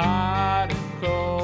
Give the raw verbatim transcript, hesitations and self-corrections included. hot and cold.